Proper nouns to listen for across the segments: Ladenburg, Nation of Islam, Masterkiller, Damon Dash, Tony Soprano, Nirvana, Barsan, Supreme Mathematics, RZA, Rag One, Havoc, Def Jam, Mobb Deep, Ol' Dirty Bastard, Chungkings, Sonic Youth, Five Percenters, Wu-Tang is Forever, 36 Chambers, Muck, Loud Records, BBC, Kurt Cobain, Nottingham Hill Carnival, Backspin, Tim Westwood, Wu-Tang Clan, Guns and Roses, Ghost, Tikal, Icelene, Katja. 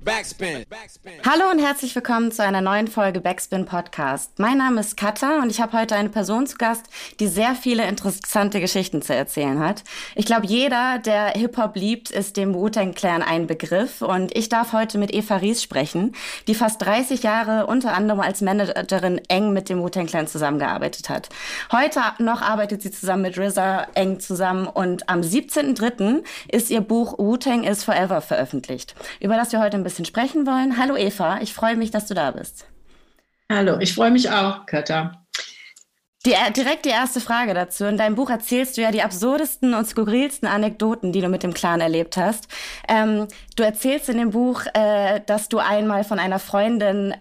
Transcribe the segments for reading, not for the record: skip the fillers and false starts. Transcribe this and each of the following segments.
Backspin. Hallo und herzlich willkommen zu einer neuen Folge Backspin Podcast. Mein Name ist Katja und ich habe heute eine Person zu Gast, die sehr viele interessante Geschichten zu erzählen hat. Ich glaube, jeder, der Hip-Hop liebt, ist dem Wu-Tang Clan ein Begriff und ich darf heute mit Eva Ries sprechen, die fast 30 Jahre unter anderem als Managerin eng mit dem Wu-Tang Clan zusammengearbeitet hat. Heute noch arbeitet sie zusammen mit RZA eng zusammen und am 17.03. ist ihr Buch Wu-Tang is Forever veröffentlicht, über das wir heute ein bisschen sprechen wollen. Hallo Eva, ich freue mich, dass du da bist. Hallo, ich freue mich auch, Katja. Direkt die erste Frage dazu. In deinem Buch erzählst du ja die absurdesten und skurrilsten Anekdoten, die du mit dem Clan erlebt hast. Du erzählst in dem Buch, dass du einmal von einer Freundin,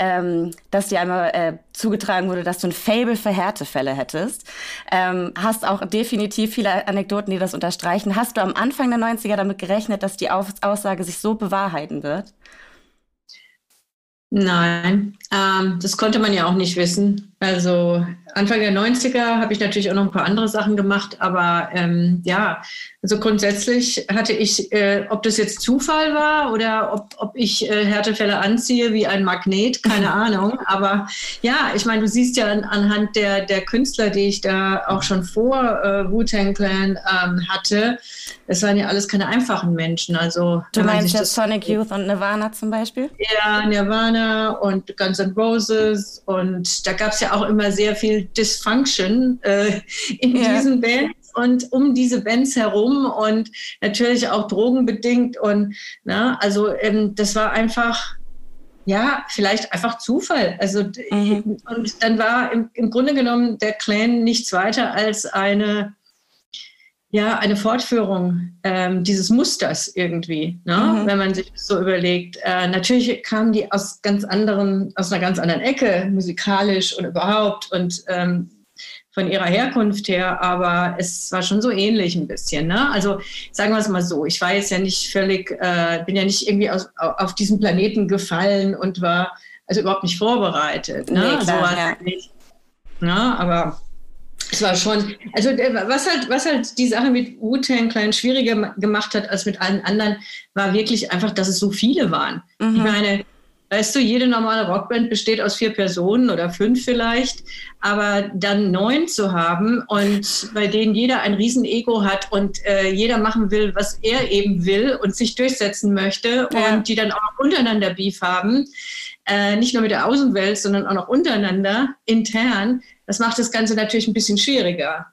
dass dir einmal zugetragen wurde, dass du ein Faible für Härtefälle hättest. Hast auch definitiv viele Anekdoten, die das unterstreichen. Hast du am Anfang der 90er damit gerechnet, dass die Aussage sich so bewahrheiten wird? Nein, das konnte man ja auch nicht wissen. Also Anfang der 90er habe ich natürlich auch noch ein paar andere Sachen gemacht, aber also grundsätzlich hatte ich, ob das jetzt Zufall war oder ob ich Härtefälle anziehe wie ein Magnet, keine Ahnung. Aber ja, ich meine, du siehst ja anhand der Künstler, die ich da auch schon vor Wu-Tang Clan hatte, es waren ja alles keine einfachen Menschen. Also, du meinst jetzt Sonic Youth und Nirvana zum Beispiel? Ja, Nirvana und Guns and Roses und da gab es ja auch immer sehr viel Dysfunction in diesen Bands und um diese Bands herum und natürlich auch drogenbedingt und das war einfach vielleicht einfach Zufall. Also und dann war im Grunde genommen der Clan nichts weiter als eine Fortführung dieses Musters irgendwie, wenn man sich das so überlegt. Natürlich kamen die aus einer ganz anderen Ecke, musikalisch und überhaupt und von ihrer Herkunft her, aber es war schon so ähnlich ein bisschen. Ne? Also sagen wir es mal so, ich war jetzt ja nicht völlig, bin ja nicht irgendwie auf diesen Planeten gefallen und war also überhaupt nicht vorbereitet. Ne? Nee, klar, so war es nicht. Ne? Aber es war schon, also was halt die Sache mit Wu-Tang Clan schwieriger gemacht hat als mit allen anderen, war wirklich einfach, dass es so viele waren. Mhm. Ich meine, weißt du, jede normale Rockband besteht aus 4 Personen oder 5 vielleicht, aber dann 9 zu haben und bei denen jeder ein Riesen-Ego hat und jeder machen will, was er eben will und sich durchsetzen möchte und die dann auch noch untereinander Beef haben, nicht nur mit der Außenwelt, sondern auch noch untereinander, intern. Das macht das Ganze natürlich ein bisschen schwieriger.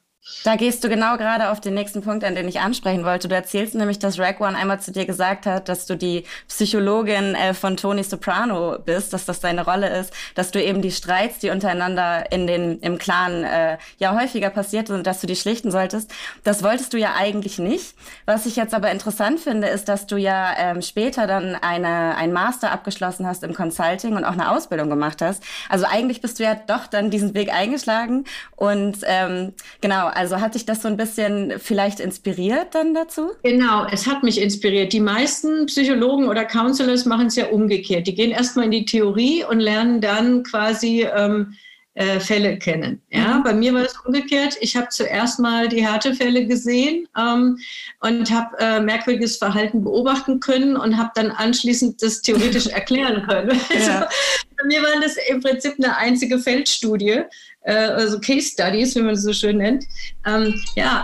Da gehst du genau gerade auf den nächsten Punkt, an den ich ansprechen wollte. Du erzählst nämlich, dass Rag One einmal zu dir gesagt hat, dass du die Psychologin von Tony Soprano bist, dass das deine Rolle ist, dass du eben die Streits, die untereinander im Clan häufiger passiert sind, dass du die schlichten solltest. Das wolltest du ja eigentlich nicht. Was ich jetzt aber interessant finde, ist, dass du ja später dann einen Master abgeschlossen hast im Consulting und auch eine Ausbildung gemacht hast. Also eigentlich bist du ja doch dann diesen Weg eingeschlagen und also hat dich das so ein bisschen vielleicht inspiriert dann dazu? Genau, es hat mich inspiriert. Die meisten Psychologen oder Counselors machen es ja umgekehrt. Die gehen erstmal in die Theorie und lernen dann quasi Fälle kennen. Ja? Mhm. Bei mir war es umgekehrt. Ich habe zuerst mal die Härtefälle gesehen und habe merkwürdiges Verhalten beobachten können und habe dann anschließend das theoretisch erklären können. Also, bei mir waren das im Prinzip eine einzige Feldstudie, also Case Studies, wie man es so schön nennt.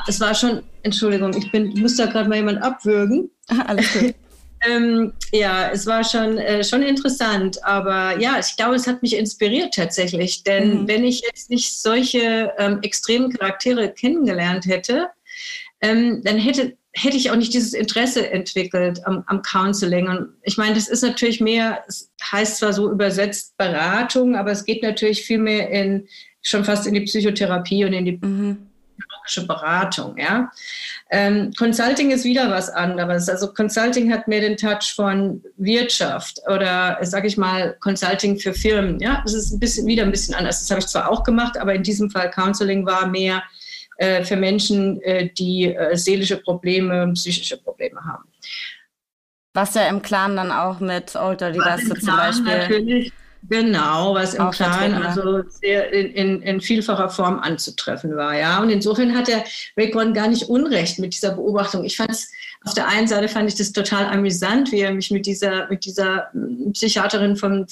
Es war schon, Entschuldigung, ich muss da gerade mal jemand abwürgen. Alles gut. Es war schon interessant, aber ich glaube, es hat mich inspiriert tatsächlich, denn wenn ich jetzt nicht solche extremen Charaktere kennengelernt hätte, dann hätte ich auch nicht dieses Interesse entwickelt am Counseling. Und ich meine, das ist natürlich mehr, es heißt zwar so übersetzt Beratung, aber es geht natürlich viel mehr schon fast in die Psychotherapie und in die psychologische Beratung. Ja? Consulting ist wieder was anderes. Also Consulting hat mehr den Touch von Wirtschaft oder, sage ich mal, Consulting für Firmen. Ja? Das ist wieder ein bisschen anders. Das habe ich zwar auch gemacht, aber in diesem Fall Counseling war mehr für Menschen, die seelische Probleme, psychische Probleme haben. Was ja im Clan dann auch mit Ol' Dirty Bastard zum Beispiel. Natürlich. Genau, was im Clan also sehr in vielfacher Form anzutreffen war. Ja? Und insofern hat der Rag One gar nicht Unrecht mit dieser Beobachtung. Ich fand es, auf der einen Seite fand ich das total amüsant, wie er mich mit dieser Psychiaterin von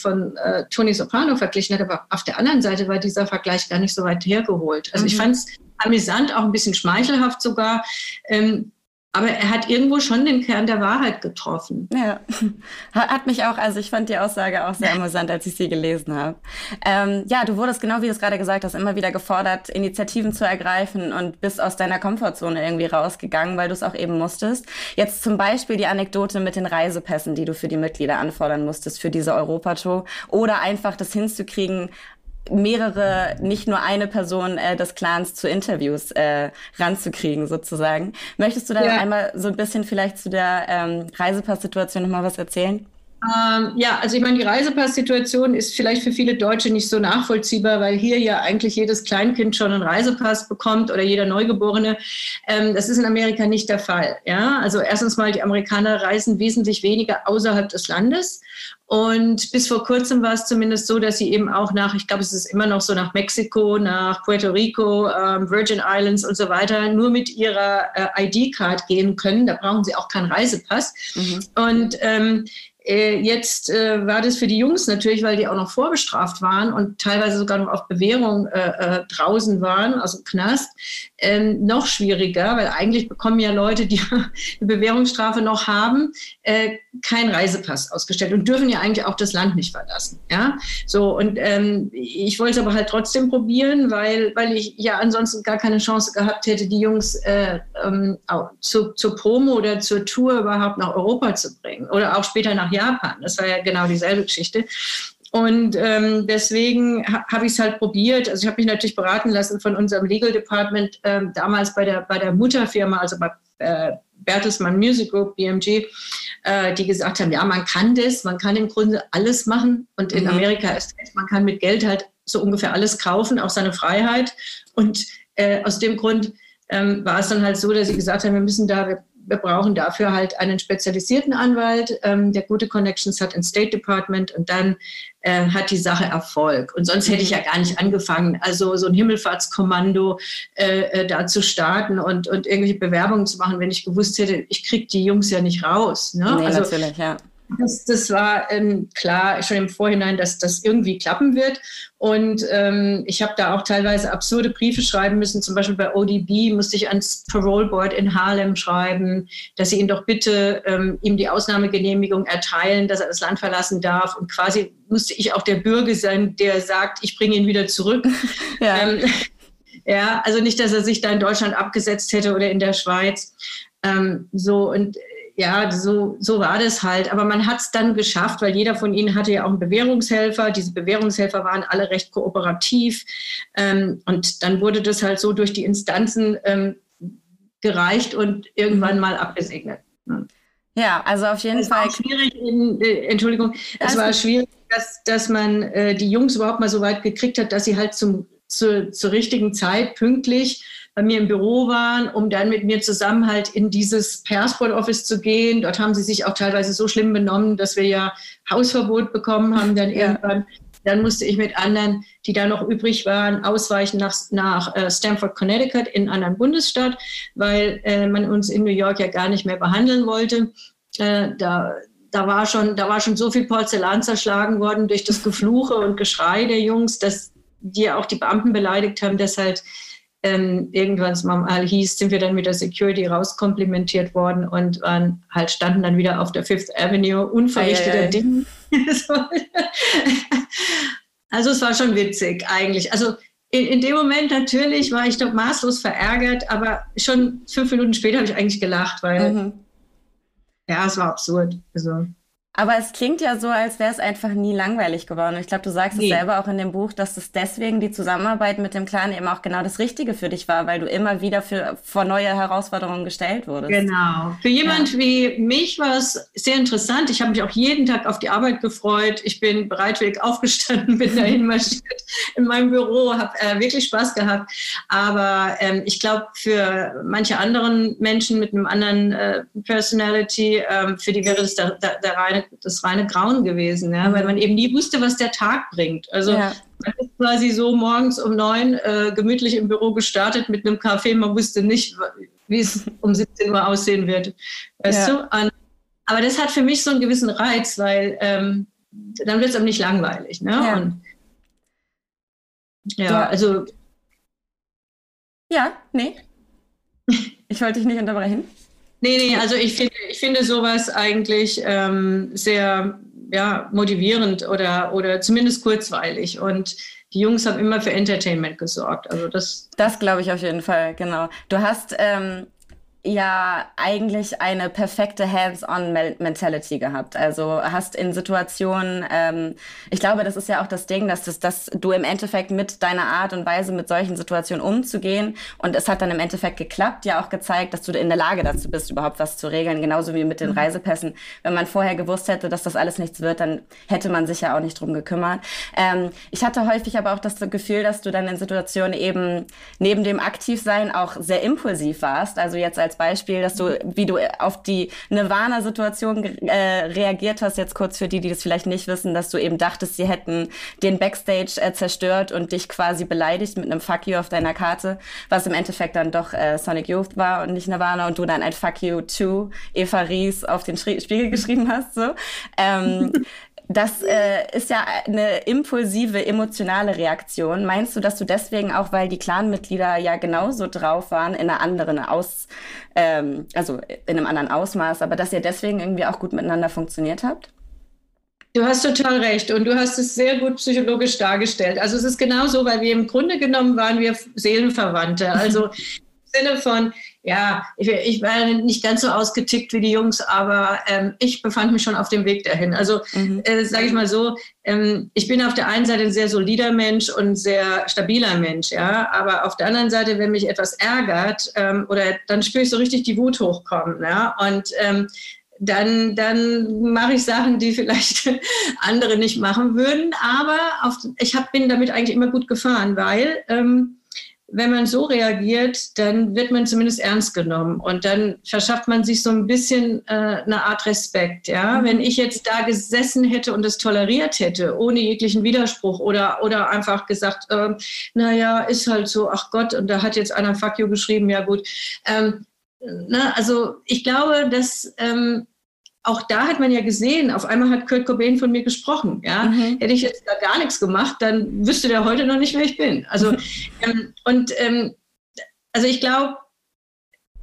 Tony Soprano verglichen hat, aber auf der anderen Seite war dieser Vergleich gar nicht so weit hergeholt. Also ich fand es amüsant, auch ein bisschen schmeichelhaft sogar, aber er hat irgendwo schon den Kern der Wahrheit getroffen. Ja, hat mich auch, also ich fand die Aussage auch sehr amüsant, als ich sie gelesen habe. Ja, du wurdest, genau wie du es gerade gesagt hast, immer wieder gefordert, Initiativen zu ergreifen und bist aus deiner Komfortzone irgendwie rausgegangen, weil du es auch eben musstest. Jetzt zum Beispiel die Anekdote mit den Reisepässen, die du für die Mitglieder anfordern musstest für diese Europatour, oder einfach das hinzukriegen, mehrere, nicht nur eine Person des Clans zu Interviews ranzukriegen sozusagen. Möchtest du da einmal so ein bisschen vielleicht zu der Reisepass-Situation nochmal was erzählen? Ja, also ich meine, die Reisepass-Situation ist vielleicht für viele Deutsche nicht so nachvollziehbar, weil hier ja eigentlich jedes Kleinkind schon einen Reisepass bekommt oder jeder Neugeborene. Das ist in Amerika nicht der Fall. Ja? Also erstens mal, die Amerikaner reisen wesentlich weniger außerhalb des Landes. Und bis vor kurzem war es zumindest so, dass sie eben auch nach, ich glaube, es ist immer noch so, nach Mexiko, nach Puerto Rico, Virgin Islands und so weiter, nur mit ihrer ID-Card gehen können. Da brauchen sie auch keinen Reisepass. Mhm. Und jetzt war das für die Jungs natürlich, weil die auch noch vorbestraft waren und teilweise sogar noch auf Bewährung draußen waren, aus dem Knast, noch schwieriger, weil eigentlich bekommen ja Leute, die eine Bewährungsstrafe noch haben, keinen Reisepass ausgestellt und dürfen ja eigentlich auch das Land nicht verlassen. Ja? So, und ich wollte es aber halt trotzdem probieren, weil ich ja ansonsten gar keine Chance gehabt hätte, die Jungs zur Promo oder zur Tour überhaupt nach Europa zu bringen oder auch später nach Japan. Das war ja genau dieselbe Geschichte. Und deswegen habe ich es halt probiert. Also ich habe mich natürlich beraten lassen von unserem Legal Department, damals bei der Mutterfirma, also bei Bertelsmann Music Group, BMG, die gesagt haben, ja, man kann das, man kann im Grunde alles machen. Und in Amerika ist es, man kann mit Geld halt so ungefähr alles kaufen, auch seine Freiheit. Und aus dem Grund war es dann halt so, dass sie gesagt haben, wir brauchen dafür halt einen spezialisierten Anwalt, der gute Connections hat ins State Department, und dann hat die Sache Erfolg. Und sonst hätte ich ja gar nicht angefangen, also so ein Himmelfahrtskommando da zu starten und irgendwelche Bewerbungen zu machen, wenn ich gewusst hätte, ich kriege die Jungs ja nicht raus. Ne? Nee, also, natürlich, ja. Das war klar schon im Vorhinein, dass das irgendwie klappen wird. Und ich habe da auch teilweise absurde Briefe schreiben müssen. Zum Beispiel bei ODB musste ich ans Parole Board in Harlem schreiben, dass sie ihn doch bitte ihm die Ausnahmegenehmigung erteilen, dass er das Land verlassen darf. Und quasi musste ich auch der Bürger sein, der sagt, ich bringe ihn wieder zurück. Ja. Ja, also nicht, dass er sich da in Deutschland abgesetzt hätte oder in der Schweiz. Ja, so war das halt. Aber man hat es dann geschafft, weil jeder von ihnen hatte ja auch einen Bewährungshelfer. Diese Bewährungshelfer waren alle recht kooperativ. Und dann wurde das halt so durch die Instanzen gereicht und irgendwann mal abgesegnet. Ja, also auf jeden Fall. Es war schwierig, dass man die Jungs überhaupt mal so weit gekriegt hat, dass sie halt zur richtigen Zeit pünktlich bei mir im Büro waren, um dann mit mir zusammen halt in dieses Passport Office zu gehen. Dort haben sie sich auch teilweise so schlimm benommen, dass wir ja Hausverbot bekommen haben dann irgendwann. Dann musste ich mit anderen, die da noch übrig waren, ausweichen nach Stamford, Connecticut in einen anderen Bundesstaat, weil man uns in New York ja gar nicht mehr behandeln wollte. Da war schon so viel Porzellan zerschlagen worden durch das Gefluche und Geschrei der Jungs, dass die ja auch die Beamten beleidigt haben, dass halt irgendwann mal hieß, sind wir dann mit der Security rauskomplimentiert worden und waren halt, standen dann wieder auf der Fifth Avenue unverrichteter Dinge. Also es war schon witzig eigentlich. Also in dem Moment natürlich war ich doch maßlos verärgert, aber schon 5 Minuten später habe ich eigentlich gelacht, weil ja, es war absurd. Also. Aber es klingt ja so, als wäre es einfach nie langweilig geworden. Und ich glaube, du sagst es selber auch in dem Buch, dass es deswegen die Zusammenarbeit mit dem Clan eben auch genau das Richtige für dich war, weil du immer wieder vor neue Herausforderungen gestellt wurdest. Genau. Für jemand wie mich war es sehr interessant. Ich habe mich auch jeden Tag auf die Arbeit gefreut. Ich bin bereitwillig aufgestanden, bin dahin marschiert in meinem Büro, habe wirklich Spaß gehabt. Aber ich glaube, für manche anderen Menschen mit einem anderen Personality, für die wäre das der reine halt das reine Grauen gewesen, ja? Weil man eben nie wusste, was der Tag bringt. Also man ist quasi so morgens um 9 gemütlich im Büro gestartet mit einem Kaffee, man wusste nicht, wie es um 17 Uhr aussehen wird. Weißt du? Aber das hat für mich so einen gewissen Reiz, weil dann wird es einem nicht langweilig. Ne? Ja. Und, also... Ja, nee. Ich wollte dich nicht unterbrechen. Nee, also ich finde sowas eigentlich sehr motivierend oder zumindest kurzweilig. Und die Jungs haben immer für Entertainment gesorgt. Also das glaube ich auf jeden Fall, genau. Du hast eigentlich eine perfekte Hands-on-Mentality gehabt. Also hast in Situationen, ich glaube, das ist ja auch das Ding, dass du im Endeffekt mit deiner Art und Weise mit solchen Situationen umzugehen, und es hat dann im Endeffekt geklappt, ja auch gezeigt, dass du in der Lage dazu bist, überhaupt was zu regeln, genauso wie mit den Reisepässen. Wenn man vorher gewusst hätte, dass das alles nichts wird, dann hätte man sich ja auch nicht drum gekümmert. Ich hatte häufig aber auch das Gefühl, dass du dann in Situationen eben neben dem Aktivsein auch sehr impulsiv warst, also jetzt als Beispiel, dass du, wie du auf die Nirvana-Situation reagiert hast, jetzt kurz für die das vielleicht nicht wissen, dass du eben dachtest, sie hätten den Backstage zerstört und dich quasi beleidigt mit einem Fuck You auf deiner Karte, was im Endeffekt dann doch Sonic Youth war und nicht Nirvana, und du dann ein Fuck You to Eva Ries auf den Spiegel geschrieben hast. So. Das ist ja eine impulsive, emotionale Reaktion. Meinst du, dass du deswegen auch, weil die Clanmitglieder ja genauso drauf waren, in einer anderen in einem anderen Ausmaß, aber dass ihr deswegen irgendwie auch gut miteinander funktioniert habt? Du hast total recht, und du hast es sehr gut psychologisch dargestellt. Also es ist genau so, weil wir im Grunde genommen waren wir Seelenverwandte. Also Sinne von, ich war nicht ganz so ausgetickt wie die Jungs, aber ich befand mich schon auf dem Weg dahin. Also sage ich mal so, ich bin auf der einen Seite ein sehr solider Mensch und ein sehr stabiler Mensch, ja, aber auf der anderen Seite, wenn mich etwas ärgert, oder dann spüre ich so richtig die Wut hochkommen, ja, und dann mache ich Sachen, die vielleicht andere nicht machen würden, aber ich bin damit eigentlich immer gut gefahren, weil wenn man so reagiert, dann wird man zumindest ernst genommen, und dann verschafft man sich so ein bisschen eine Art Respekt. Ja? Wenn ich jetzt da gesessen hätte und das toleriert hätte, ohne jeglichen Widerspruch oder einfach gesagt, ist halt so, ach Gott, und da hat jetzt einer Fuck you geschrieben, ja gut. Also ich glaube, dass... auch da hat man ja gesehen, auf einmal hat Kurt Cobain von mir gesprochen. Ja? Hätte ich jetzt da gar nichts gemacht, dann wüsste der heute noch nicht, wer ich bin. Also, also ich glaube,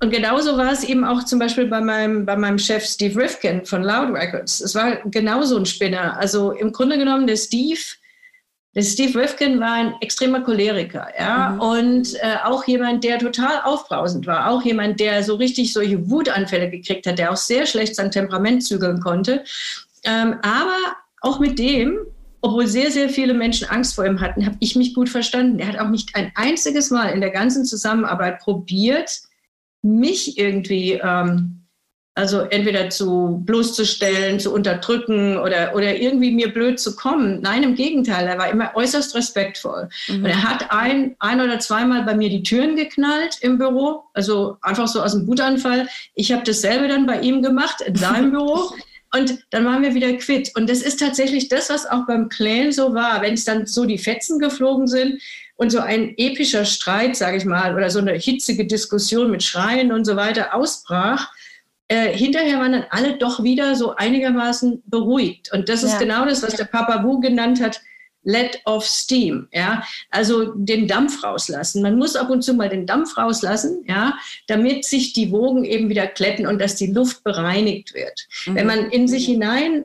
und genauso war es eben auch zum Beispiel bei meinem Chef Steve Rifkin von Loud Records. Es war genauso ein Spinner. Also im Grunde genommen, der Steve Rifkin war ein extremer Choleriker, ja, und auch jemand, der total aufbrausend war, auch jemand, der so richtig solche Wutanfälle gekriegt hat, der auch sehr schlecht sein Temperament zügeln konnte, aber auch mit dem, obwohl sehr, sehr viele Menschen Angst vor ihm hatten, habe ich mich gut verstanden. Er hat auch nicht ein einziges Mal in der ganzen Zusammenarbeit probiert, mich irgendwie also entweder bloßzustellen, zu unterdrücken oder irgendwie mir blöd zu kommen. Nein, im Gegenteil, er war immer äußerst respektvoll. Und er hat ein oder zweimal bei mir die Türen geknallt im Büro, also einfach so aus dem Wutanfall. Ich habe dasselbe dann bei ihm gemacht, in seinem Büro. Und dann waren wir wieder quitt. Und das ist tatsächlich das, was auch beim Clan so war. Wenn es dann so die Fetzen geflogen sind, und so ein epischer Streit, sage ich mal, oder so eine hitzige Diskussion mit Schreien und so weiter ausbrach, hinterher waren dann alle doch wieder so einigermaßen beruhigt. Und das ist genau das, was der Papa Wu genannt hat, let off steam. Ja? Also den Dampf rauslassen. Man muss ab und zu mal den Dampf rauslassen, ja, damit sich die Wogen eben wieder glätten und dass die Luft bereinigt wird. Wenn man in sich hinein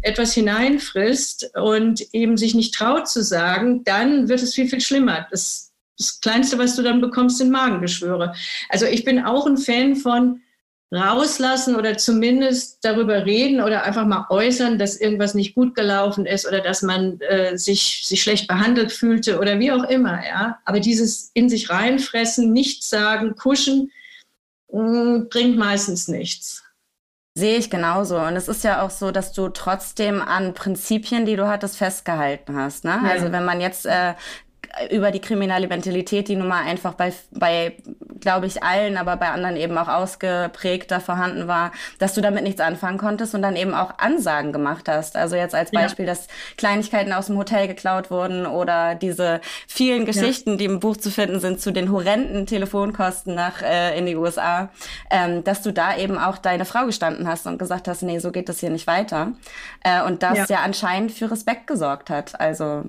etwas hineinfrisst und eben sich nicht traut zu sagen, dann wird es viel, viel schlimmer. Das Kleinste, was du dann bekommst, sind Magengeschwüre. Also ich bin auch ein Fan von rauslassen oder zumindest darüber reden oder einfach mal äußern, dass irgendwas nicht gut gelaufen ist oder dass man sich schlecht behandelt fühlte oder wie auch immer. Ja? Aber dieses in sich reinfressen, nichts sagen, kuschen, bringt meistens nichts. Sehe ich genauso. Und es ist ja auch so, dass du trotzdem an Prinzipien, die du hattest, festgehalten hast. Ne? Ja. Also wenn man jetzt über die kriminelle Mentalität, die nun mal einfach bei glaube ich, allen, aber bei anderen eben auch ausgeprägter vorhanden war, dass du damit nichts anfangen konntest und dann eben auch Ansagen gemacht hast. Also jetzt als Beispiel, dass Kleinigkeiten aus dem Hotel geklaut wurden oder diese vielen Geschichten, die im Buch zu finden sind, zu den horrenden Telefonkosten nach in die USA, dass du da eben auch deine Frau gestanden hast und gesagt hast, nee, so geht das hier nicht weiter. Und das ja anscheinend für Respekt gesorgt hat. Also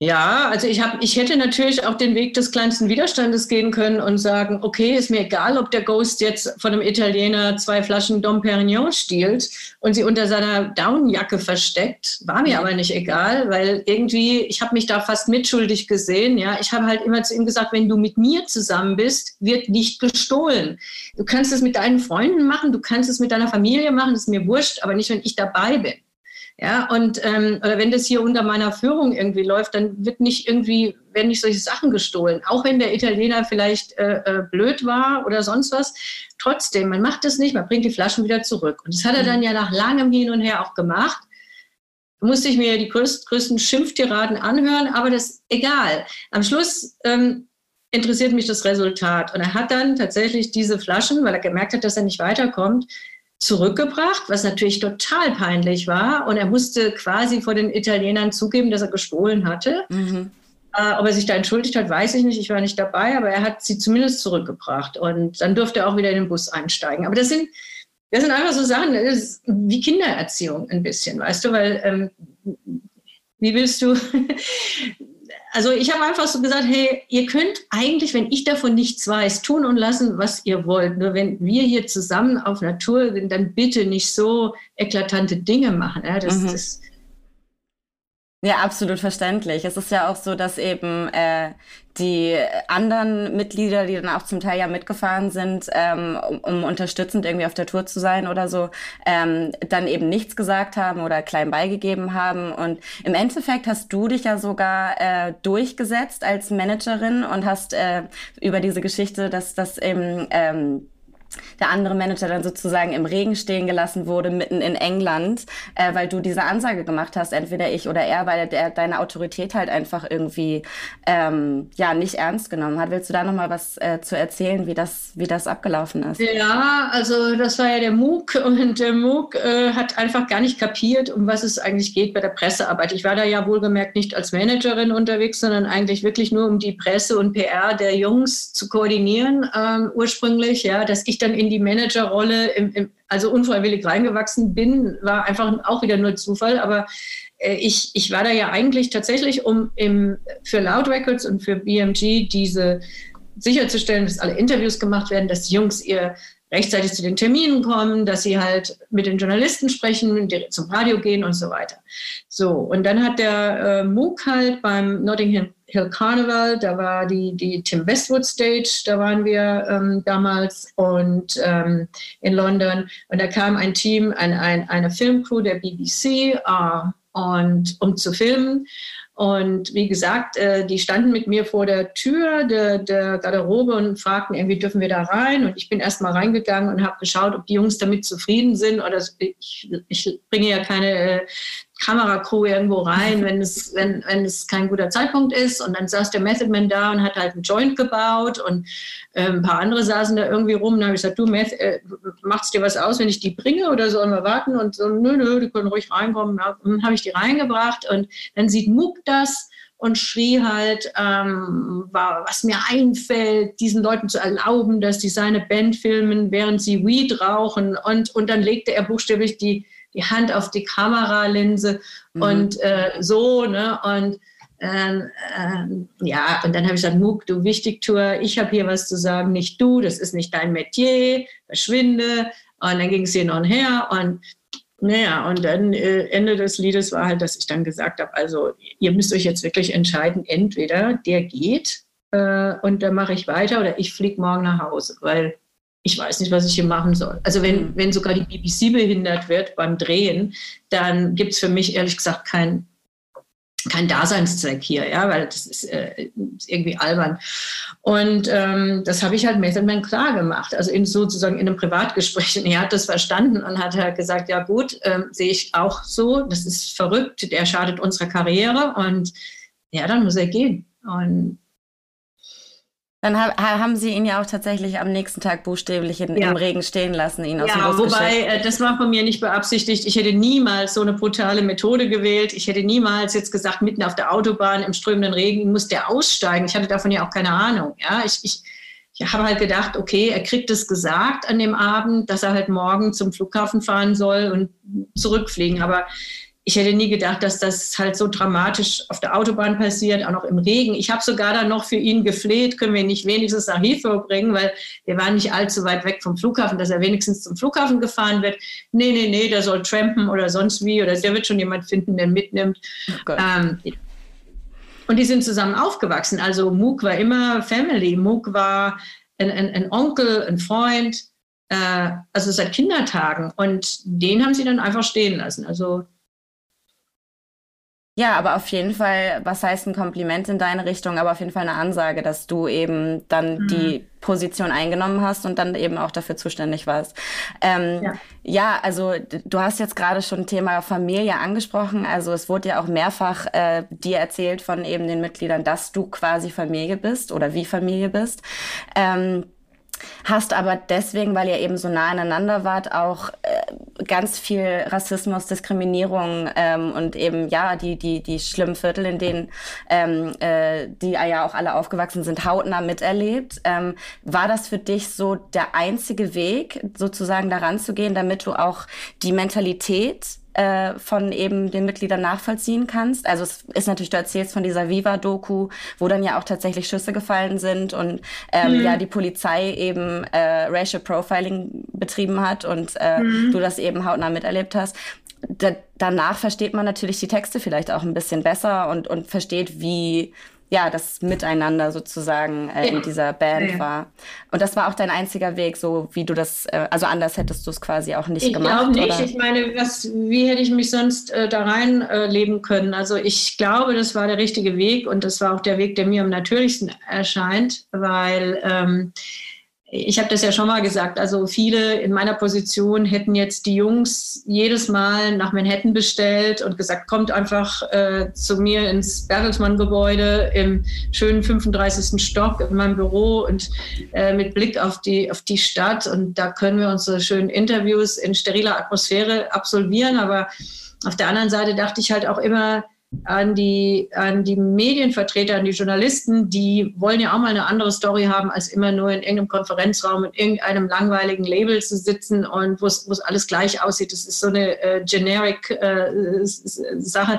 ja, also ich hätte natürlich auch den Weg des kleinsten Widerstandes gehen können und sagen, okay, ist mir egal, ob der Ghost jetzt von einem Italiener 2 Flaschen Dom Pérignon stiehlt und sie unter seiner Downjacke versteckt. War mir aber nicht egal, weil irgendwie, ich habe mich da fast mitschuldig gesehen. Ja, ich habe halt immer zu ihm gesagt, wenn du mit mir zusammen bist, wird nicht gestohlen. Du kannst es mit deinen Freunden machen, du kannst es mit deiner Familie machen, ist mir wurscht, aber nicht, wenn ich dabei bin. Ja, und oder wenn das hier unter meiner Führung irgendwie läuft, dann werden nicht solche Sachen gestohlen. Auch wenn der Italiener vielleicht blöd war oder sonst was. Trotzdem, man macht das nicht, man bringt die Flaschen wieder zurück. Und das hat er dann ja nach langem Hin und Her auch gemacht. Da musste ich mir die größten Schimpftiraden anhören, aber das ist egal. Am Schluss interessiert mich das Resultat. Und er hat dann tatsächlich diese Flaschen, weil er gemerkt hat, dass er nicht weiterkommt, zurückgebracht, was natürlich total peinlich war. Und er musste quasi vor den Italienern zugeben, dass er gestohlen hatte. Ob er sich da entschuldigt hat, weiß ich nicht. Ich war nicht dabei, aber er hat sie zumindest zurückgebracht. Und dann durfte er auch wieder in den Bus einsteigen. Aber das sind einfach so Sachen, das ist wie Kindererziehung ein bisschen, weißt du? Weil, wie willst du... Also ich habe einfach so gesagt, hey, ihr könnt eigentlich, wenn ich davon nichts weiß, tun und lassen, was ihr wollt. Nur wenn wir hier zusammen auf Natur sind, dann bitte nicht so eklatante Dinge machen. Ja, das ja, absolut verständlich. Es ist ja auch so, dass eben die anderen Mitglieder, die dann auch zum Teil ja mitgefahren sind, um unterstützend irgendwie auf der Tour zu sein oder so, dann eben nichts gesagt haben oder klein beigegeben haben. Und im Endeffekt hast du dich ja sogar durchgesetzt als Managerin und hast über diese Geschichte, dass das eben... der andere Manager dann sozusagen im Regen stehen gelassen wurde, mitten in England, weil du diese Ansage gemacht hast, entweder ich oder er, weil er deine Autorität halt einfach irgendwie nicht ernst genommen hat. Willst du da nochmal was zu erzählen, wie das abgelaufen ist? Ja, also das war ja der Muck und der Muck hat einfach gar nicht kapiert, um was es eigentlich geht bei der Pressearbeit. Ich war da ja wohlgemerkt nicht als Managerin unterwegs, sondern eigentlich wirklich nur um die Presse und PR der Jungs zu koordinieren ursprünglich, ja, dass ich dann in die Managerrolle, also unfreiwillig reingewachsen bin, war einfach auch wieder nur Zufall. Aber ich war da ja eigentlich tatsächlich, um für Loud Records und für BMG sicherzustellen, dass alle Interviews gemacht werden, dass die Jungs ihr rechtzeitig zu den Terminen kommen, dass sie halt mit den Journalisten sprechen, zum Radio gehen und so weiter. So, und dann hat der Muck halt beim Nottingham Hill Carnival, da war die Tim Westwood Stage, da waren wir damals und in London. Und da kam ein Team, eine Filmcrew der BBC, um zu filmen. Und wie gesagt, die standen mit mir vor der Tür der Garderobe und fragten irgendwie, dürfen wir da rein? Und ich bin erst mal reingegangen und habe geschaut, ob die Jungs damit zufrieden sind. Oder ich bringe ja keine Kameracrew irgendwo rein, wenn es kein guter Zeitpunkt ist. Und dann saß der Method Man da und hat halt einen Joint gebaut und ein paar andere saßen da irgendwie rum. Und dann habe ich gesagt, du Meth, macht's dir was aus, wenn ich die bringe oder sollen wir warten? Und so, nö, die können ruhig reinkommen. Ja, dann habe ich die reingebracht und dann sieht Muck das und schrie halt, was mir einfällt, diesen Leuten zu erlauben, dass die seine Band filmen, während sie Weed rauchen. Und dann legte er buchstäblich die Hand auf die Kameralinse und so, ne? Und ja, und dann habe ich gesagt, Muck, du Wichtigtour, ich habe hier was zu sagen, nicht du, das ist nicht dein Metier, verschwinde. Und dann ging es hier noch und her und naja, und dann Ende des Liedes war halt, dass ich dann gesagt habe, also ihr müsst euch jetzt wirklich entscheiden, entweder der geht und dann mache ich weiter oder ich fliege morgen nach Hause, weil ich weiß nicht, was ich hier machen soll. Also wenn sogar die BBC behindert wird beim Drehen, dann gibt es für mich ehrlich gesagt kein Daseinszweck hier, ja, weil das ist irgendwie albern. Und das habe ich halt Method Man klar gemacht, also sozusagen in einem Privatgespräch. Und er hat das verstanden und hat halt gesagt, ja gut, sehe ich auch so, das ist verrückt, der schadet unserer Karriere und ja, dann muss er gehen. Und dann haben sie ihn ja auch tatsächlich am nächsten Tag buchstäblich im Regen stehen lassen, ihn aus dem Bus geschickt. Wobei, das war von mir nicht beabsichtigt. Ich hätte niemals so eine brutale Methode gewählt. Ich hätte niemals jetzt gesagt, mitten auf der Autobahn im strömenden Regen muss der aussteigen. Ich hatte davon ja auch keine Ahnung. Ja, ich habe halt gedacht, okay, er kriegt es gesagt an dem Abend, dass er halt morgen zum Flughafen fahren soll und zurückfliegen. Aber ich hätte nie gedacht, dass das halt so dramatisch auf der Autobahn passiert, auch noch im Regen. Ich habe sogar dann noch für ihn gefleht, können wir ihn nicht wenigstens nach Heathrow bringen, weil wir waren nicht allzu weit weg vom Flughafen, dass er wenigstens zum Flughafen gefahren wird. Nee, der soll trampen oder sonst wie, oder der wird schon jemand finden, der ihn mitnimmt. Oh und die sind zusammen aufgewachsen. Also Mook war immer Family. Mook war ein Onkel, ein Freund, also seit Kindertagen. Und den haben sie dann einfach stehen lassen. Also ja, aber auf jeden Fall, was heißt ein Kompliment in deine Richtung, aber auf jeden Fall eine Ansage, dass du eben dann die Position eingenommen hast und dann eben auch dafür zuständig warst. Also du hast jetzt gerade schon Thema Familie angesprochen, also es wurde ja auch mehrfach dir erzählt von eben den Mitgliedern, dass du quasi Familie bist oder wie Familie bist. Hast aber deswegen, weil ihr eben so nah aneinander wart, auch ganz viel Rassismus, Diskriminierung und eben die schlimmen Viertel, in denen die ja auch alle aufgewachsen sind, hautnah miterlebt. War das für dich so der einzige Weg, sozusagen daran zu gehen, damit du auch die Mentalität von eben den Mitgliedern nachvollziehen kannst? Also es ist natürlich, du erzählst von dieser Viva-Doku, wo dann ja auch tatsächlich Schüsse gefallen sind und die Polizei eben Racial Profiling betrieben hat und du das eben hautnah miterlebt hast. Danach versteht man natürlich die Texte vielleicht auch ein bisschen besser und versteht, wie das Miteinander sozusagen in dieser Band war. Und das war auch dein einziger Weg, so wie du das, also anders hättest du es quasi auch nicht gemacht. Ich glaube nicht. Oder? Ich meine, wie hätte ich mich sonst da rein leben können? Also ich glaube, das war der richtige Weg und das war auch der Weg, der mir am natürlichsten erscheint, weil ich habe das ja schon mal gesagt, also viele in meiner Position hätten jetzt die Jungs jedes Mal nach Manhattan bestellt und gesagt, kommt einfach zu mir ins Bertelsmann-Gebäude im schönen 35. Stock in meinem Büro und mit Blick auf die Stadt. Und da können wir unsere schönen Interviews in steriler Atmosphäre absolvieren. Aber auf der anderen Seite dachte ich halt auch immer, an die Medienvertreter, an die Journalisten, die wollen ja auch mal eine andere Story haben, als immer nur in irgendeinem Konferenzraum in irgendeinem langweiligen Label zu sitzen und wo es alles gleich aussieht. Das ist so eine generic Sache.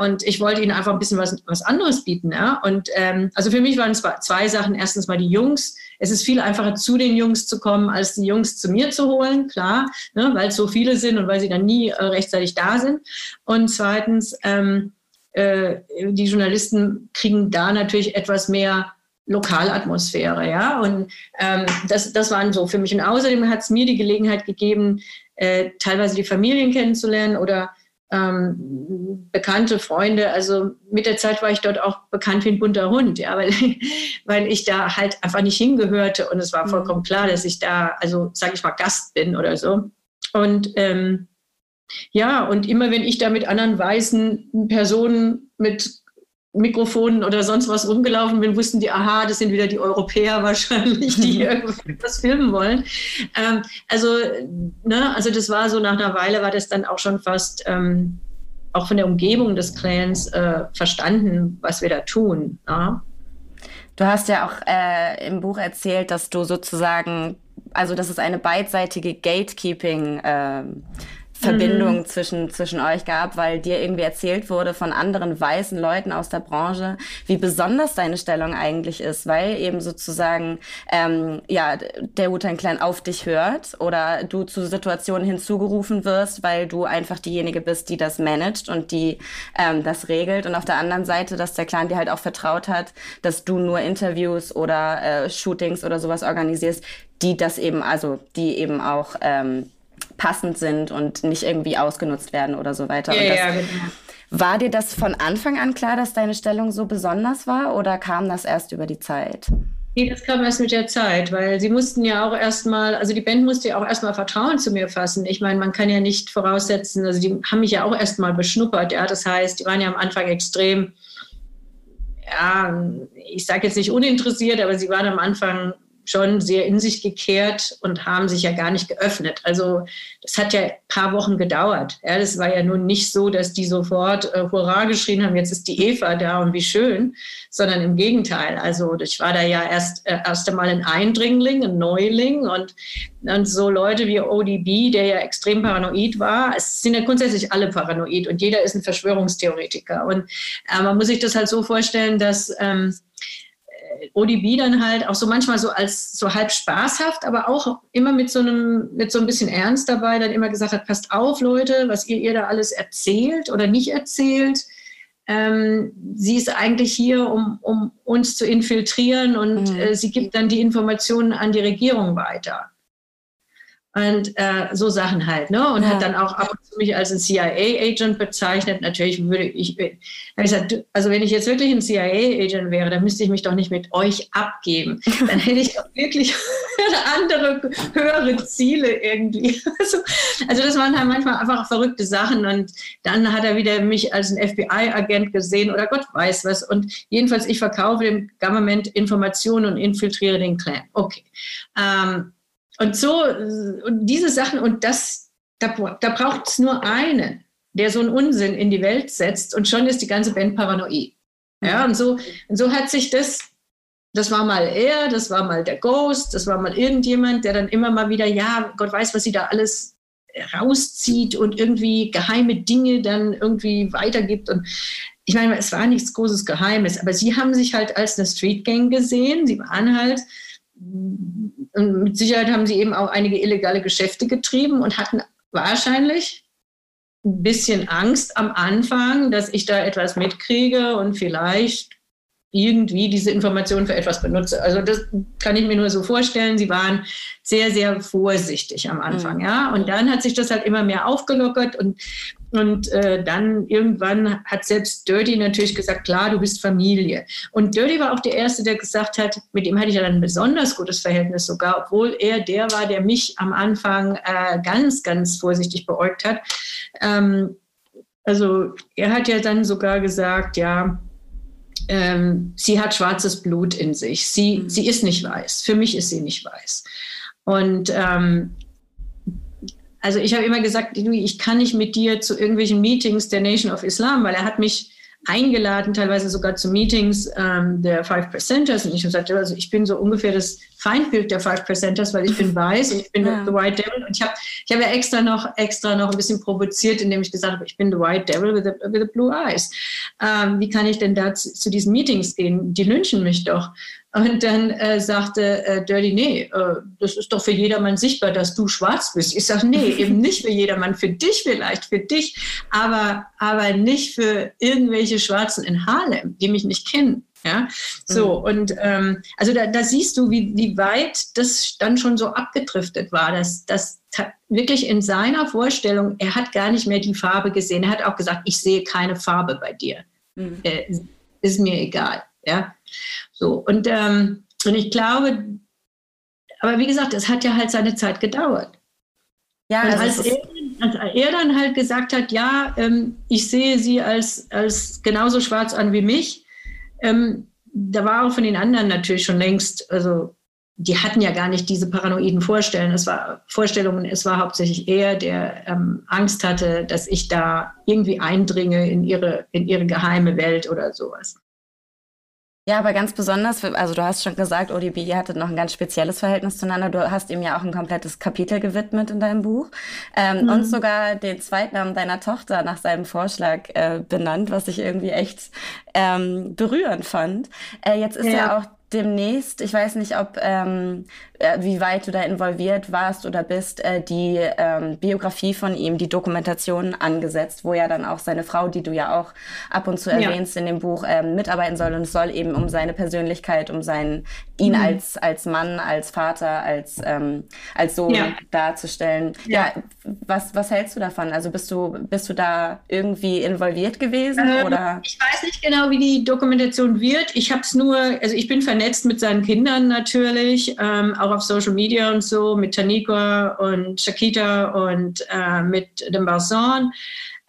Und ich wollte ihnen einfach ein bisschen was anderes bieten. Ja? Und also für mich waren es zwei Sachen. Erstens mal die Jungs. Es ist viel einfacher, zu den Jungs zu kommen, als die Jungs zu mir zu holen, klar, ne, weil es so viele sind und weil sie dann nie rechtzeitig da sind. Und zweitens, die Journalisten kriegen da natürlich etwas mehr Lokalatmosphäre, ja. Und das waren so für mich. Und außerdem hat es mir die Gelegenheit gegeben, teilweise die Familien kennenzulernen oder bekannte Freunde, also mit der Zeit war ich dort auch bekannt wie ein bunter Hund, ja, weil ich da halt einfach nicht hingehörte und es war vollkommen klar, dass ich da, also sage ich mal, Gast bin oder so. Und und immer wenn ich da mit anderen weißen Personen mit Mikrofonen oder sonst was rumgelaufen bin, wussten die, aha, das sind wieder die Europäer wahrscheinlich, die irgendwas filmen wollen. Das war so, nach einer Weile war das dann auch schon fast auch von der Umgebung des Clans verstanden, was wir da tun. Ja? Du hast ja auch im Buch erzählt, dass du sozusagen, also dass es eine beidseitige Gatekeeping Verbindung zwischen euch gab, weil dir irgendwie erzählt wurde von anderen weißen Leuten aus der Branche, wie besonders deine Stellung eigentlich ist, weil eben sozusagen der Wu-Tang Clan auf dich hört oder du zu Situationen hinzugerufen wirst, weil du einfach diejenige bist, die das managt und die das regelt, und auf der anderen Seite, dass der Clan dir halt auch vertraut hat, dass du nur Interviews oder Shootings oder sowas organisierst, die eben auch passend sind und nicht irgendwie ausgenutzt werden oder so weiter. Genau. War dir das von Anfang an klar, dass deine Stellung so besonders war, oder kam das erst über die Zeit? Nee, das kam erst mit der Zeit, weil sie mussten ja auch erstmal, also die Band musste ja auch erstmal Vertrauen zu mir fassen. Ich meine, man kann ja nicht voraussetzen, also die haben mich ja auch erstmal beschnuppert, ja, das heißt, die waren ja am Anfang extrem ja, ich sage jetzt nicht uninteressiert, aber sie waren am Anfang schon sehr in sich gekehrt und haben sich ja gar nicht geöffnet. Also das hat ja ein paar Wochen gedauert. Ja, das war ja nun nicht so, dass die sofort Hurra geschrien haben, jetzt ist die Eva da und wie schön, sondern im Gegenteil. Also ich war da ja erst einmal ein Eindringling, ein Neuling und so Leute wie ODB, der ja extrem paranoid war. Es sind ja grundsätzlich alle paranoid und jeder ist ein Verschwörungstheoretiker. Und man muss sich das halt so vorstellen, dass ODB dann halt auch so manchmal so als so halb spaßhaft, aber auch immer mit so ein bisschen Ernst dabei, dann immer gesagt hat, passt auf, Leute, was ihr da alles erzählt oder nicht erzählt. Sie ist eigentlich hier, um uns zu infiltrieren und sie gibt dann die Informationen an die Regierung weiter. Und so Sachen halt, ne? Und hat dann auch ab und zu mich als einen CIA-Agent bezeichnet. Natürlich würde ich, gesagt, also wenn ich jetzt wirklich ein CIA-Agent wäre, dann müsste ich mich doch nicht mit euch abgeben. Dann hätte ich doch wirklich andere, höhere Ziele irgendwie. Also das waren halt manchmal einfach verrückte Sachen. Und dann hat er wieder mich als einen FBI-Agent gesehen oder Gott weiß was. Und jedenfalls, ich verkaufe dem Government Informationen und infiltriere den Clan. Okay. Und so, und diese Sachen, und das, da braucht es nur einen, der so einen Unsinn in die Welt setzt, und schon ist die ganze Band paranoid. Ja, und so hat sich das war mal er, das war mal der Ghost, das war mal irgendjemand, der dann immer mal wieder, ja, Gott weiß, was sie da alles rauszieht und irgendwie geheime Dinge dann irgendwie weitergibt. Und ich meine, es war nichts großes Geheimes, aber sie haben sich halt als eine Streetgang gesehen, sie waren halt. Und mit Sicherheit haben sie eben auch einige illegale Geschäfte getrieben und hatten wahrscheinlich ein bisschen Angst am Anfang, dass ich da etwas mitkriege und vielleicht irgendwie diese Informationen für etwas benutze. Also das kann ich mir nur so vorstellen. Sie waren sehr, sehr vorsichtig am Anfang, ja. Und dann hat sich das halt immer mehr aufgelockert und dann irgendwann hat selbst Dirty natürlich gesagt, klar, du bist Familie. Und Dirty war auch der Erste, der gesagt hat, mit dem hatte ich ja dann ein besonders gutes Verhältnis sogar, obwohl er der war, der mich am Anfang ganz, ganz vorsichtig beäugt hat. Also er hat ja dann sogar gesagt, ja, sie hat schwarzes Blut in sich. Sie ist nicht weiß. Für mich ist sie nicht weiß. Und also ich habe immer gesagt, ich kann nicht mit dir zu irgendwelchen Meetings der Nation of Islam, weil er hat mich eingeladen, teilweise sogar zu Meetings der Five Percenters. Und ich habe gesagt, also ich bin so ungefähr das Feindbild der Five Percenters, weil ich bin weiß und ich bin the White Devil. Und ich hab ja extra noch ein bisschen provoziert, indem ich gesagt habe, ich bin the White Devil with the Blue Eyes. Wie kann ich denn da zu diesen Meetings gehen? Die lynchen mich doch. Und dann sagte Dirty, nee, das ist doch für jedermann sichtbar, dass du schwarz bist. Ich sage, nee, eben nicht für jedermann, für dich vielleicht, für dich, aber nicht für irgendwelche Schwarzen in Harlem, die mich nicht kennen. Ja, so und also da siehst du, wie weit das dann schon so abgedriftet war, dass wirklich in seiner Vorstellung, er hat gar nicht mehr die Farbe gesehen. Er hat auch gesagt, ich sehe keine Farbe bei dir, ist mir egal, ja. So, und ich glaube, aber wie gesagt, es hat ja halt seine Zeit gedauert. Ja, also als er dann halt gesagt hat, ja, ich sehe sie als genauso schwarz an wie mich, da war auch von den anderen natürlich schon längst, also die hatten ja gar nicht diese paranoiden Vorstellungen. Es war hauptsächlich er, der Angst hatte, dass ich da irgendwie eindringe in ihre geheime Welt oder sowas. Ja, aber ganz besonders, also du hast schon gesagt, ODB hatte noch ein ganz spezielles Verhältnis zueinander. Du hast ihm ja auch ein komplettes Kapitel gewidmet in deinem Buch und sogar den Zweitnamen deiner Tochter nach seinem Vorschlag benannt, was ich irgendwie echt berührend fand. Jetzt ist ja auch demnächst, ich weiß nicht, ob wie weit du da involviert warst oder bist, die Biografie von ihm, die Dokumentation angesetzt, wo ja dann auch seine Frau, die du ja auch ab und zu erwähnst in dem Buch, mitarbeiten soll. Und es soll eben um seine Persönlichkeit, um ihn als Mann, als Vater, als Sohn darzustellen. Ja, was hältst du davon? Also bist du da irgendwie involviert gewesen? Oder? Ich weiß nicht genau, wie die Dokumentation wird. Ich habe es nur, also ich bin vernetzt mit seinen Kindern natürlich, auch auf Social Media und so, mit Taniko und Shakita und mit dem Barsan.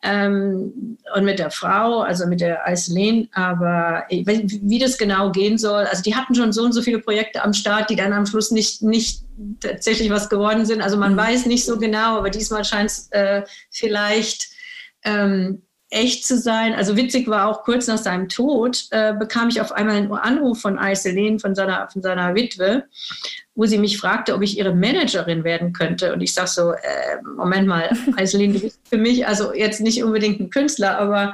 und mit der Frau, also mit der Icelene, aber wie das genau gehen soll, also die hatten schon so und so viele Projekte am Start, die dann am Schluss nicht tatsächlich was geworden sind, also man weiß nicht so genau, aber diesmal scheint es vielleicht echt zu sein. Also witzig war auch, kurz nach seinem Tod bekam ich auf einmal einen Anruf von Icelene, von seiner Witwe, wo sie mich fragte, ob ich ihre Managerin werden könnte. Und ich sag so, Moment mal, Icelene, du bist für mich also jetzt nicht unbedingt ein Künstler, aber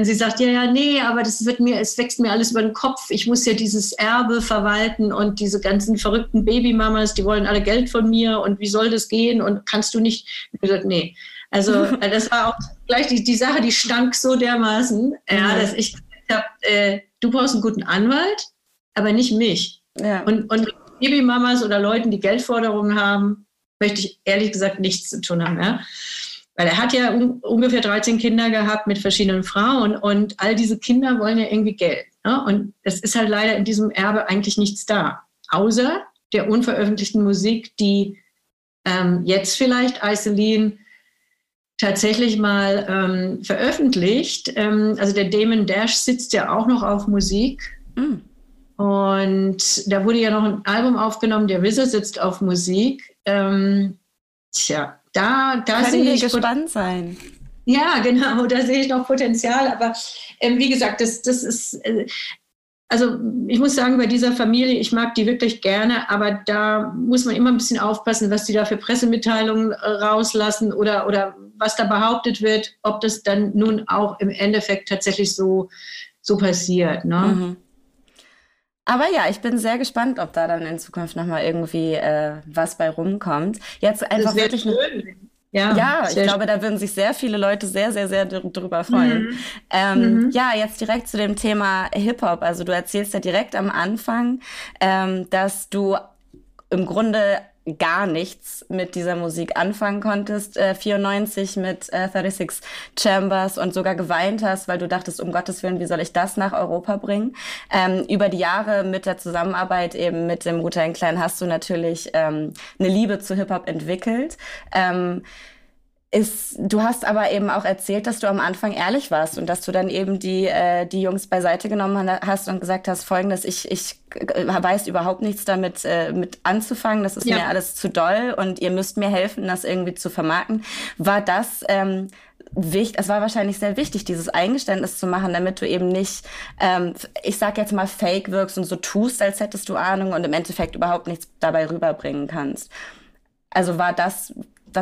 sie sagt, nee, aber es wächst mir alles über den Kopf. Ich muss ja dieses Erbe verwalten und diese ganzen verrückten Babymamas, die wollen alle Geld von mir und wie soll das gehen und kannst du nicht? Und ich gesagt, nee. Also das war auch gleich die Sache, die stank so dermaßen, dass ich gesagt habe, du brauchst einen guten Anwalt, aber nicht mich. Ja. Und mit Babymamas oder Leuten, die Geldforderungen haben, möchte ich ehrlich gesagt nichts zu tun haben. Ja? Weil er hat ja ungefähr 13 Kinder gehabt mit verschiedenen Frauen und all diese Kinder wollen ja irgendwie Geld. Ne? Und es ist halt leider in diesem Erbe eigentlich nichts da, außer der unveröffentlichten Musik, die jetzt vielleicht Icelene tatsächlich mal veröffentlicht. Also der Damon Dash sitzt ja auch noch auf Musik. Und da wurde ja noch ein Album aufgenommen, der RZA sitzt auf Musik. Da sehe ich... Können wir gespannt sein. Ja, genau, da sehe ich noch Potenzial. Aber wie gesagt, das ist... Also ich muss sagen, bei dieser Familie, ich mag die wirklich gerne, aber da muss man immer ein bisschen aufpassen, was die da für Pressemitteilungen rauslassen oder was da behauptet wird, ob das dann nun auch im Endeffekt tatsächlich so passiert. Ne? Mhm. Aber ja, ich bin sehr gespannt, ob da dann in Zukunft nochmal irgendwie was bei rumkommt. Jetzt einfach wirklich schön. Ja, ich glaube, da würden sich sehr viele Leute sehr, sehr, sehr drüber freuen. Ja, jetzt direkt zu dem Thema Hip-Hop. Also du erzählst ja direkt am Anfang, dass du im Grunde gar nichts mit dieser Musik anfangen konntest, 94 mit 36 Chambers und sogar geweint hast, weil du dachtest, um Gottes Willen, wie soll ich das nach Europa bringen? Über die Jahre mit der Zusammenarbeit eben mit dem Wu-Tang Clan hast du natürlich eine Liebe zu Hip-Hop entwickelt. Du hast aber eben auch erzählt, dass du am Anfang ehrlich warst und dass du dann eben die Jungs beiseite genommen hast und gesagt hast, Folgendes, ich weiß überhaupt nichts damit mit anzufangen, das ist mir alles zu doll und ihr müsst mir helfen, das irgendwie zu vermarkten. War das es war wahrscheinlich sehr wichtig, dieses Eingeständnis zu machen, damit du eben nicht, ich sag jetzt mal, fake wirkst und so tust, als hättest du Ahnung und im Endeffekt überhaupt nichts dabei rüberbringen kannst. Also war das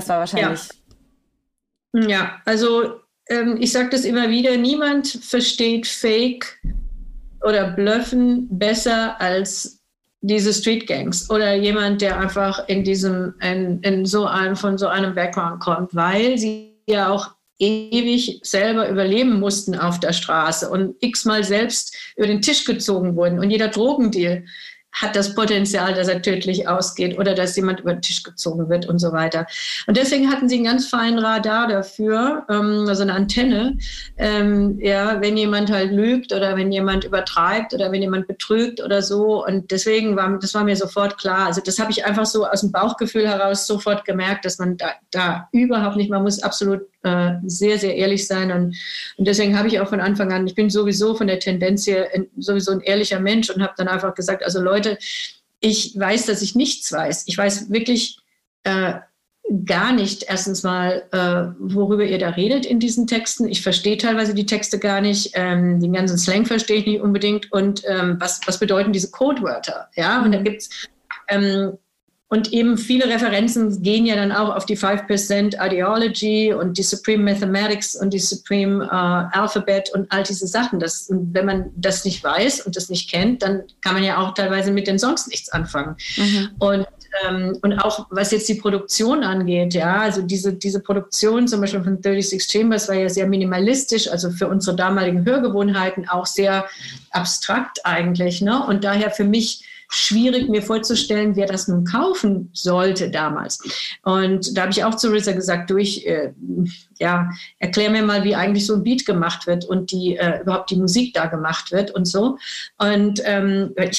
war wahrscheinlich... Ja. Ja, also ich sage das immer wieder, niemand versteht Fake oder Bluffen besser als diese Streetgangs oder jemand, der einfach von so einem Background kommt, weil sie ja auch ewig selber überleben mussten auf der Straße und x-mal selbst über den Tisch gezogen wurden und jeder Drogendeal hat das Potenzial, dass er tödlich ausgeht oder dass jemand über den Tisch gezogen wird und so weiter. Und deswegen hatten sie einen ganz feinen Radar dafür, also eine Antenne, wenn jemand halt lügt oder wenn jemand übertreibt oder wenn jemand betrügt oder so. Und deswegen war mir sofort klar. Also das habe ich einfach so aus dem Bauchgefühl heraus sofort gemerkt, dass man da überhaupt nicht, man muss absolut sehr, sehr ehrlich sein. Und deswegen habe ich auch von Anfang an, ich bin sowieso von der Tendenz her sowieso ein ehrlicher Mensch und habe dann einfach gesagt, also Leute, ich weiß, dass ich nichts weiß. Ich weiß wirklich gar nicht erstens mal, worüber ihr da redet in diesen Texten. Ich verstehe teilweise die Texte gar nicht. Den ganzen Slang verstehe ich nicht unbedingt. Und was bedeuten diese Codewörter? Ja, und da gibt's und eben viele Referenzen gehen ja dann auch auf die 5% Ideology und die Supreme Mathematics und die Supreme Alphabet und all diese Sachen. Und wenn man das nicht weiß und das nicht kennt, dann kann man ja auch teilweise mit den Songs nichts anfangen. Mhm. Und auch was jetzt die Produktion angeht, ja, also diese Produktion zum Beispiel von 36 Chambers war ja sehr minimalistisch, also für unsere damaligen Hörgewohnheiten auch sehr abstrakt eigentlich, ne? Und daher für mich schwierig, mir vorzustellen, wer das nun kaufen sollte damals. Und da habe ich auch zu RZA gesagt, erklär mir mal, wie eigentlich so ein Beat gemacht wird und überhaupt die Musik da gemacht wird und so. Und ich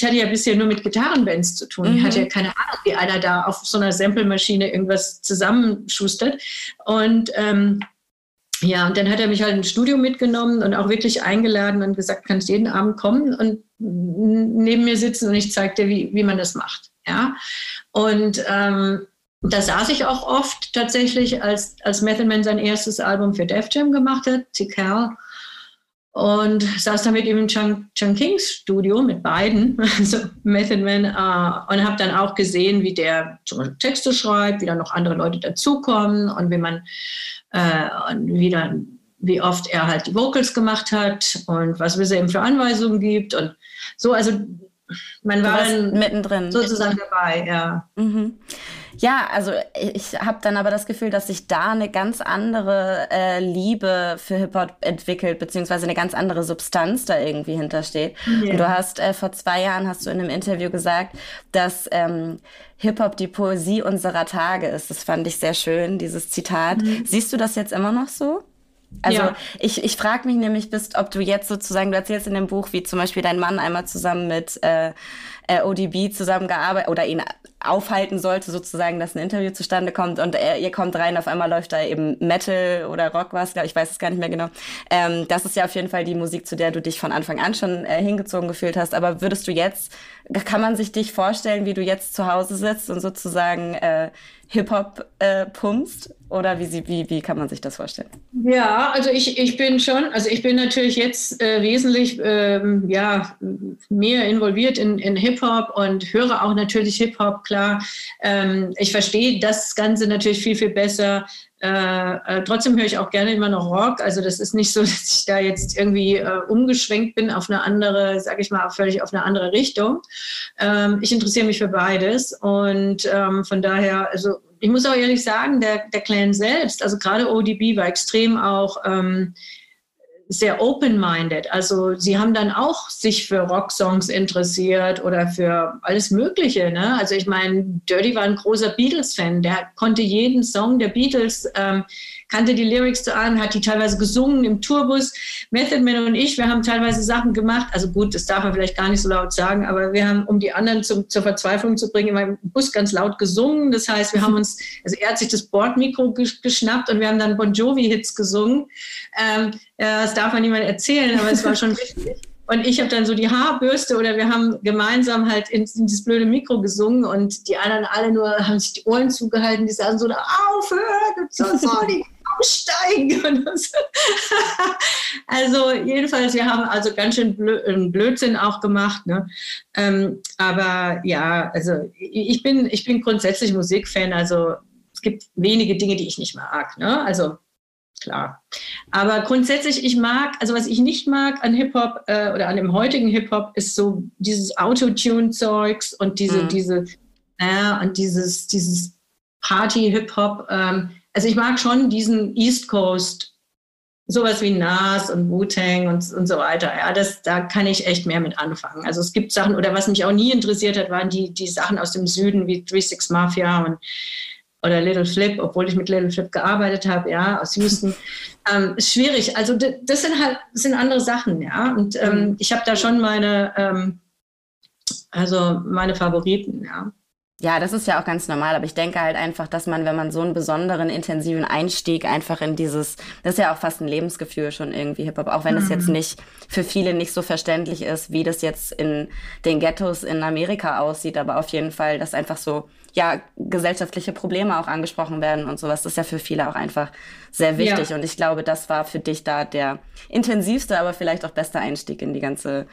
hatte ja bisher nur mit Gitarrenbands zu tun. Ich hatte ja keine Ahnung, wie einer da auf so einer Samplemaschine irgendwas zusammenschustert. Und Ja, und dann hat er mich halt ins Studio mitgenommen und auch wirklich eingeladen und gesagt, kannst jeden Abend kommen und neben mir sitzen und ich zeig dir, wie man das macht. Ja? Und da saß ich auch oft tatsächlich, als Method Man sein erstes Album für Def Jam gemacht hat, Tikal, und saß dann mit ihm im Chungkings Studio, mit beiden, also Method Man, und habe dann auch gesehen, wie der zum Beispiel Texte schreibt, wie dann noch andere Leute dazukommen und wie oft er halt die Vocals gemacht hat und was es ihm für Anweisungen gibt und so, also man war dann mittendrin sozusagen dabei, ja. Mhm. Ja, also ich habe dann aber das Gefühl, dass sich da eine ganz andere Liebe für Hip-Hop entwickelt, beziehungsweise eine ganz andere Substanz da irgendwie hintersteht. Yeah. Und du hast vor 2 Jahren, hast du in einem Interview gesagt, dass Hip-Hop die Poesie unserer Tage ist. Das fand ich sehr schön, dieses Zitat. Mhm. Siehst du das jetzt immer noch so? Also ja. Ich frage mich nämlich, ob du jetzt sozusagen, du erzählst in dem Buch, wie zum Beispiel dein Mann einmal zusammen mit ODB zusammengearbeitet oder ihn aufhalten sollte sozusagen, dass ein Interview zustande kommt und ihr kommt rein, auf einmal läuft da eben Metal oder Rock was, ich weiß es gar nicht mehr genau. Das ist ja auf jeden Fall die Musik, zu der du dich von Anfang an schon hingezogen gefühlt hast, aber würdest du jetzt, kann man sich dich vorstellen, wie du jetzt zu Hause sitzt und sozusagen Hip-Hop pumpst oder wie kann man sich das vorstellen? Ja, also ich bin natürlich jetzt wesentlich mehr involviert in Hip-Hop und höre auch natürlich Hip-Hop, klar. Ich verstehe das Ganze natürlich viel, viel besser. Trotzdem höre ich auch gerne immer noch Rock. Also das ist nicht so, dass ich da jetzt irgendwie umgeschwenkt bin auf eine andere, sag ich mal, völlig auf eine andere Richtung. Ich interessiere mich für beides und von daher, also ich muss auch ehrlich sagen, der Clan selbst, also gerade ODB war extrem auch sehr open-minded. Also sie haben dann auch sich für Rocksongs interessiert oder für alles Mögliche. Ne? Also ich meine, Dirty war ein großer Beatles-Fan. Der konnte jeden Song der Beatles, kannte die Lyrics zu allem, hat die teilweise gesungen im Tourbus. Method Man und ich, wir haben teilweise Sachen gemacht. Also gut, das darf man vielleicht gar nicht so laut sagen, aber wir haben, um die anderen zur Verzweiflung zu bringen, immer im Bus ganz laut gesungen. Das heißt, wir haben uns, also er hat sich das Bordmikro geschnappt und wir haben dann Bon Jovi-Hits gesungen. Das darf man niemand erzählen, aber es war schon wichtig. Und ich habe dann so die Haarbürste oder wir haben gemeinsam halt in das blöde Mikro gesungen und die anderen alle nur haben sich die Ohren zugehalten, die saßen so da, aufhört und so, sorry, aussteigen. Und so. Also jedenfalls, wir haben also ganz schön Blödsinn auch gemacht. Ne? Aber ja, also ich bin grundsätzlich Musikfan, also es gibt wenige Dinge, die ich nicht mag. Ne? Also klar. Aber grundsätzlich, was ich nicht mag an Hip-Hop oder an dem heutigen Hip-Hop, ist so dieses Autotune-Zeugs und dieses Party-Hip-Hop. Also ich mag schon diesen East Coast, sowas wie Nas und Wu-Tang und so weiter. Ja, da kann ich echt mehr mit anfangen. Also es gibt Sachen, oder was mich auch nie interessiert hat, waren die Sachen aus dem Süden wie 36 Mafia oder Little Flip, obwohl ich mit Little Flip gearbeitet habe, ja, aus Houston. Ist schwierig. Also das sind halt andere Sachen, ja. Und ich habe da schon meine Favoriten, ja. Ja, das ist ja auch ganz normal, aber ich denke halt einfach, dass man, wenn man so einen besonderen, intensiven Einstieg einfach in dieses, das ist ja auch fast ein Lebensgefühl schon irgendwie Hip-Hop, auch wenn es jetzt nicht für viele nicht so verständlich ist, wie das jetzt in den Ghettos in Amerika aussieht, aber auf jeden Fall, dass einfach so, ja, gesellschaftliche Probleme auch angesprochen werden und sowas, das ist ja für viele auch einfach sehr wichtig ja. Und ich glaube, das war für dich da der intensivste, aber vielleicht auch beste Einstieg in die ganze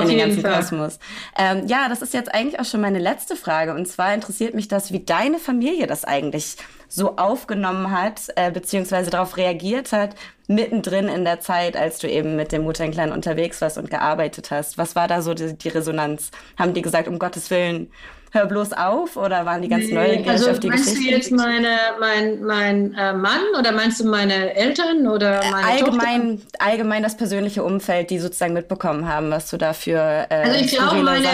in den ganzen Kosmos. Ja, das ist jetzt eigentlich auch schon meine letzte Frage. Und zwar interessiert mich das, wie deine Familie das eigentlich so aufgenommen hat, beziehungsweise darauf reagiert hat, mittendrin in der Zeit, als du eben mit dem Wu-Tang Clan unterwegs warst und gearbeitet hast. Was war da so die Resonanz? Haben die gesagt, um Gottes Willen, hör bloß auf? Oder waren die ganz neugierig auf die Geschichte? Meinst du jetzt mein Mann oder meinst du meine Eltern oder meine Tochter? Allgemein das persönliche Umfeld, die sozusagen mitbekommen haben, was du dafür also ich glaube, meine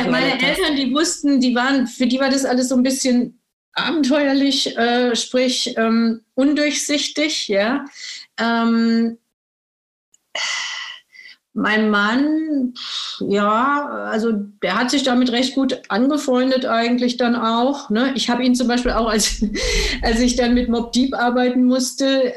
Eltern, die wussten, für die war das alles so ein bisschen abenteuerlich, sprich undurchsichtig, ja. Mein Mann, ja, also der hat sich damit recht gut angefreundet eigentlich dann auch. Ne? Ich habe ihn zum Beispiel auch, als ich dann mit Mobb Deep arbeiten musste,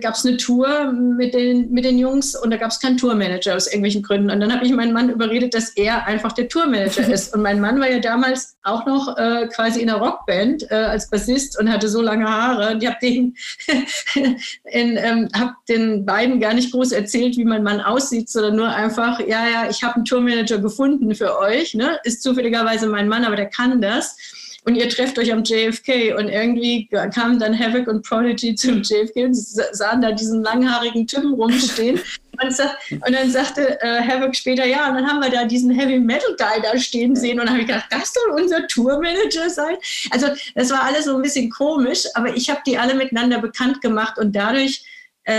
gab es eine Tour mit den Jungs und da gab es keinen Tourmanager aus irgendwelchen Gründen. Und dann habe ich meinen Mann überredet, dass er einfach der Tourmanager ist. Und mein Mann war ja damals auch noch quasi in einer Rockband als Bassist und hatte so lange Haare. Und ich habe den beiden gar nicht groß erzählt, wie mein Mann aussieht, sondern nur einfach, ja, ich habe einen Tourmanager gefunden für euch, ne? Ist zufälligerweise mein Mann, aber der kann das. Und ihr trefft euch am JFK. Und irgendwie kamen dann Havoc und Prodigy zum JFK und sahen da diesen langhaarigen Typen rumstehen. Und dann sagte Havoc später, ja, und dann haben wir da diesen Heavy-Metal-Guy da stehen sehen. Und dann habe ich gedacht, das soll unser Tourmanager sein? Also das war alles so ein bisschen komisch, aber ich habe die alle miteinander bekannt gemacht. Und dadurch,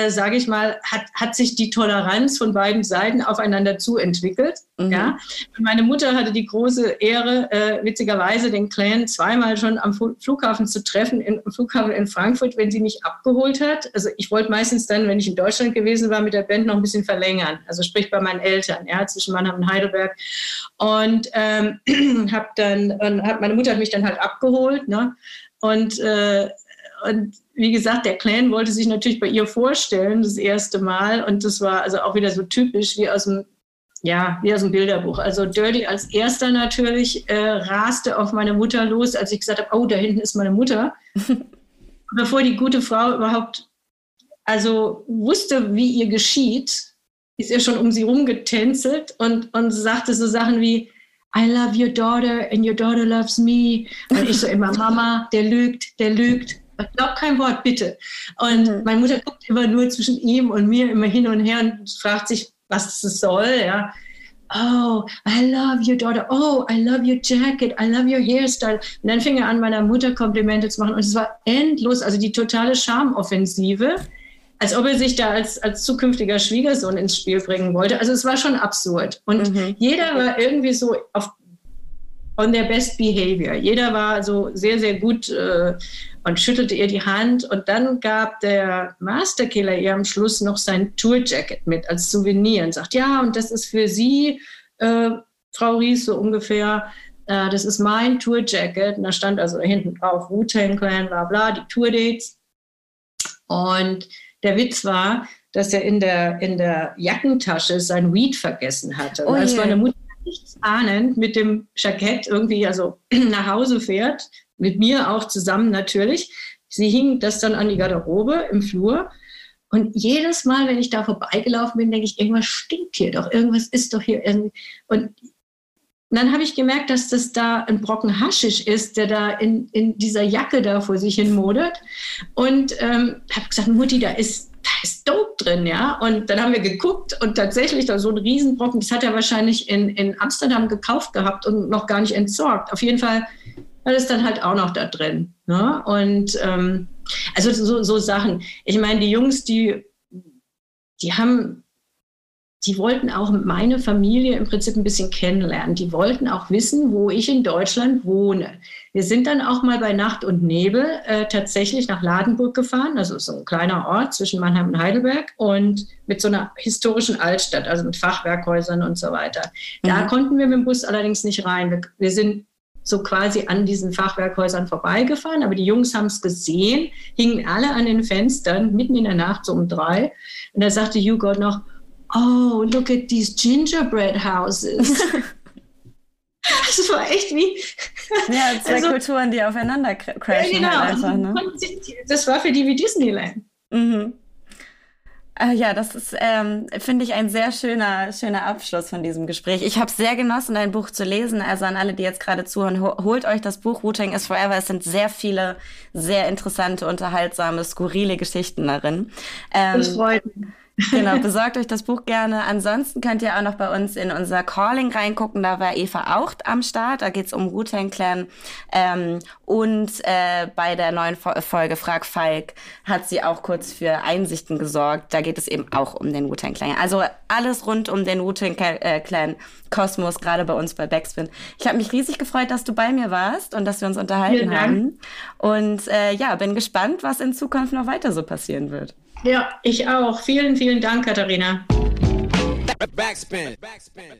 sage ich mal, hat sich die Toleranz von beiden Seiten aufeinander zu entwickelt. Mhm. Ja? Und meine Mutter hatte die große Ehre, witzigerweise den Clan zweimal schon am Flughafen zu treffen, im Flughafen in Frankfurt, wenn sie mich abgeholt hat. Also ich wollte meistens dann, wenn ich in Deutschland gewesen war, mit der Band noch ein bisschen verlängern. Also sprich bei meinen Eltern, ja, zwischen Mannheim und Heidelberg. Und meine Mutter hat mich dann halt abgeholt. Ne? Und wie gesagt, der Clan wollte sich natürlich bei ihr vorstellen, das erste Mal. Und das war also auch wieder so typisch wie aus dem Bilderbuch. Also Dirty als erster natürlich raste auf meine Mutter los, als ich gesagt habe, oh, da hinten ist meine Mutter. Bevor die gute Frau überhaupt wusste, wie ihr geschieht, ist er schon um sie rumgetänzelt und sagte so Sachen wie, I love your daughter and your daughter loves me. Und ich so immer, Mama, der lügt. Glaub kein Wort, bitte. Und meine Mutter guckt immer nur zwischen ihm und mir immer hin und her und fragt sich, was das soll. Ja. Oh, I love your daughter. Oh, I love your jacket. I love your hairstyle. Und dann fing er an, meiner Mutter Komplimente zu machen. Und es war endlos, also die totale Charmoffensive, als ob er sich da als zukünftiger Schwiegersohn ins Spiel bringen wollte. Also es war schon absurd. Und jeder war irgendwie so on their best behavior. Jeder war so sehr, sehr gut und schüttelte ihr die Hand. Und dann gab der Masterkiller ihr am Schluss noch sein Tourjacket mit als Souvenir und sagt, ja, und das ist für Sie, Frau Ries, so ungefähr, das ist mein Tourjacket. Und da stand also da hinten drauf, Wu-Tang Clan, bla bla, die Tourdates. Und der Witz war, dass er in der Jackentasche sein Weed vergessen hatte. Oh, das war eine Mutter, nichts ahnend, mit dem Jackett irgendwie nach Hause fährt, mit mir auch zusammen natürlich. Sie hing das dann an die Garderobe im Flur und jedes Mal, wenn ich da vorbeigelaufen bin, denke ich, irgendwas stinkt hier doch, irgendwas ist doch hier irgendwie. Und dann habe ich gemerkt, dass das da ein Brocken Haschisch ist, der da in dieser Jacke da vor sich hin modert. Und habe gesagt, Mutti, da ist Dope drin, ja. Und dann haben wir geguckt und tatsächlich da so ein Riesenbrocken, das hat er wahrscheinlich in Amsterdam gekauft gehabt und noch gar nicht entsorgt. Auf jeden Fall war das dann halt auch noch da drin. Ne? Und so Sachen. Ich meine, die Jungs, die wollten auch meine Familie im Prinzip ein bisschen kennenlernen. Die wollten auch wissen, wo ich in Deutschland wohne. Wir sind dann auch mal bei Nacht und Nebel tatsächlich nach Ladenburg gefahren, also so ein kleiner Ort zwischen Mannheim und Heidelberg und mit so einer historischen Altstadt, also mit Fachwerkhäusern und so weiter. Da konnten wir mit dem Bus allerdings nicht rein. Wir sind so quasi an diesen Fachwerkhäusern vorbeigefahren, aber die Jungs haben es gesehen, hingen alle an den Fenstern, mitten in der Nacht, so um 3. Und da sagte Hugo noch, oh, look at these gingerbread houses. Das war echt wie... Ja, zwei Kulturen, die aufeinander crashen. Ja, genau. Halt einfach, ne? Das war für die wie Disneyland. Mhm. Ja, das ist, finde ich, ein sehr schöner Abschluss von diesem Gespräch. Ich habe sehr genossen, dein Buch zu lesen. Also an alle, die jetzt gerade zuhören, holt euch das Buch Wu-Tang is Forever. Es sind sehr viele, sehr interessante, unterhaltsame, skurrile Geschichten darin. Das freut mich. Genau, besorgt euch das Buch gerne. Ansonsten könnt ihr auch noch bei uns in unser Calling reingucken. Da war Eva auch am Start. Da geht's um Wu-Tang Clan. Und bei der neuen Folge Frag Falk hat sie auch kurz für Einsichten gesorgt. Da geht es eben auch um den Wu-Tang Clan. Also alles rund um den Wu-Tang Clan Kosmos, gerade bei uns bei Backspin. Ich habe mich riesig gefreut, dass du bei mir warst und dass wir uns unterhalten haben. Und bin gespannt, was in Zukunft noch weiter so passieren wird. Ja, ich auch. Vielen, vielen Dank, Katharina. Backspin.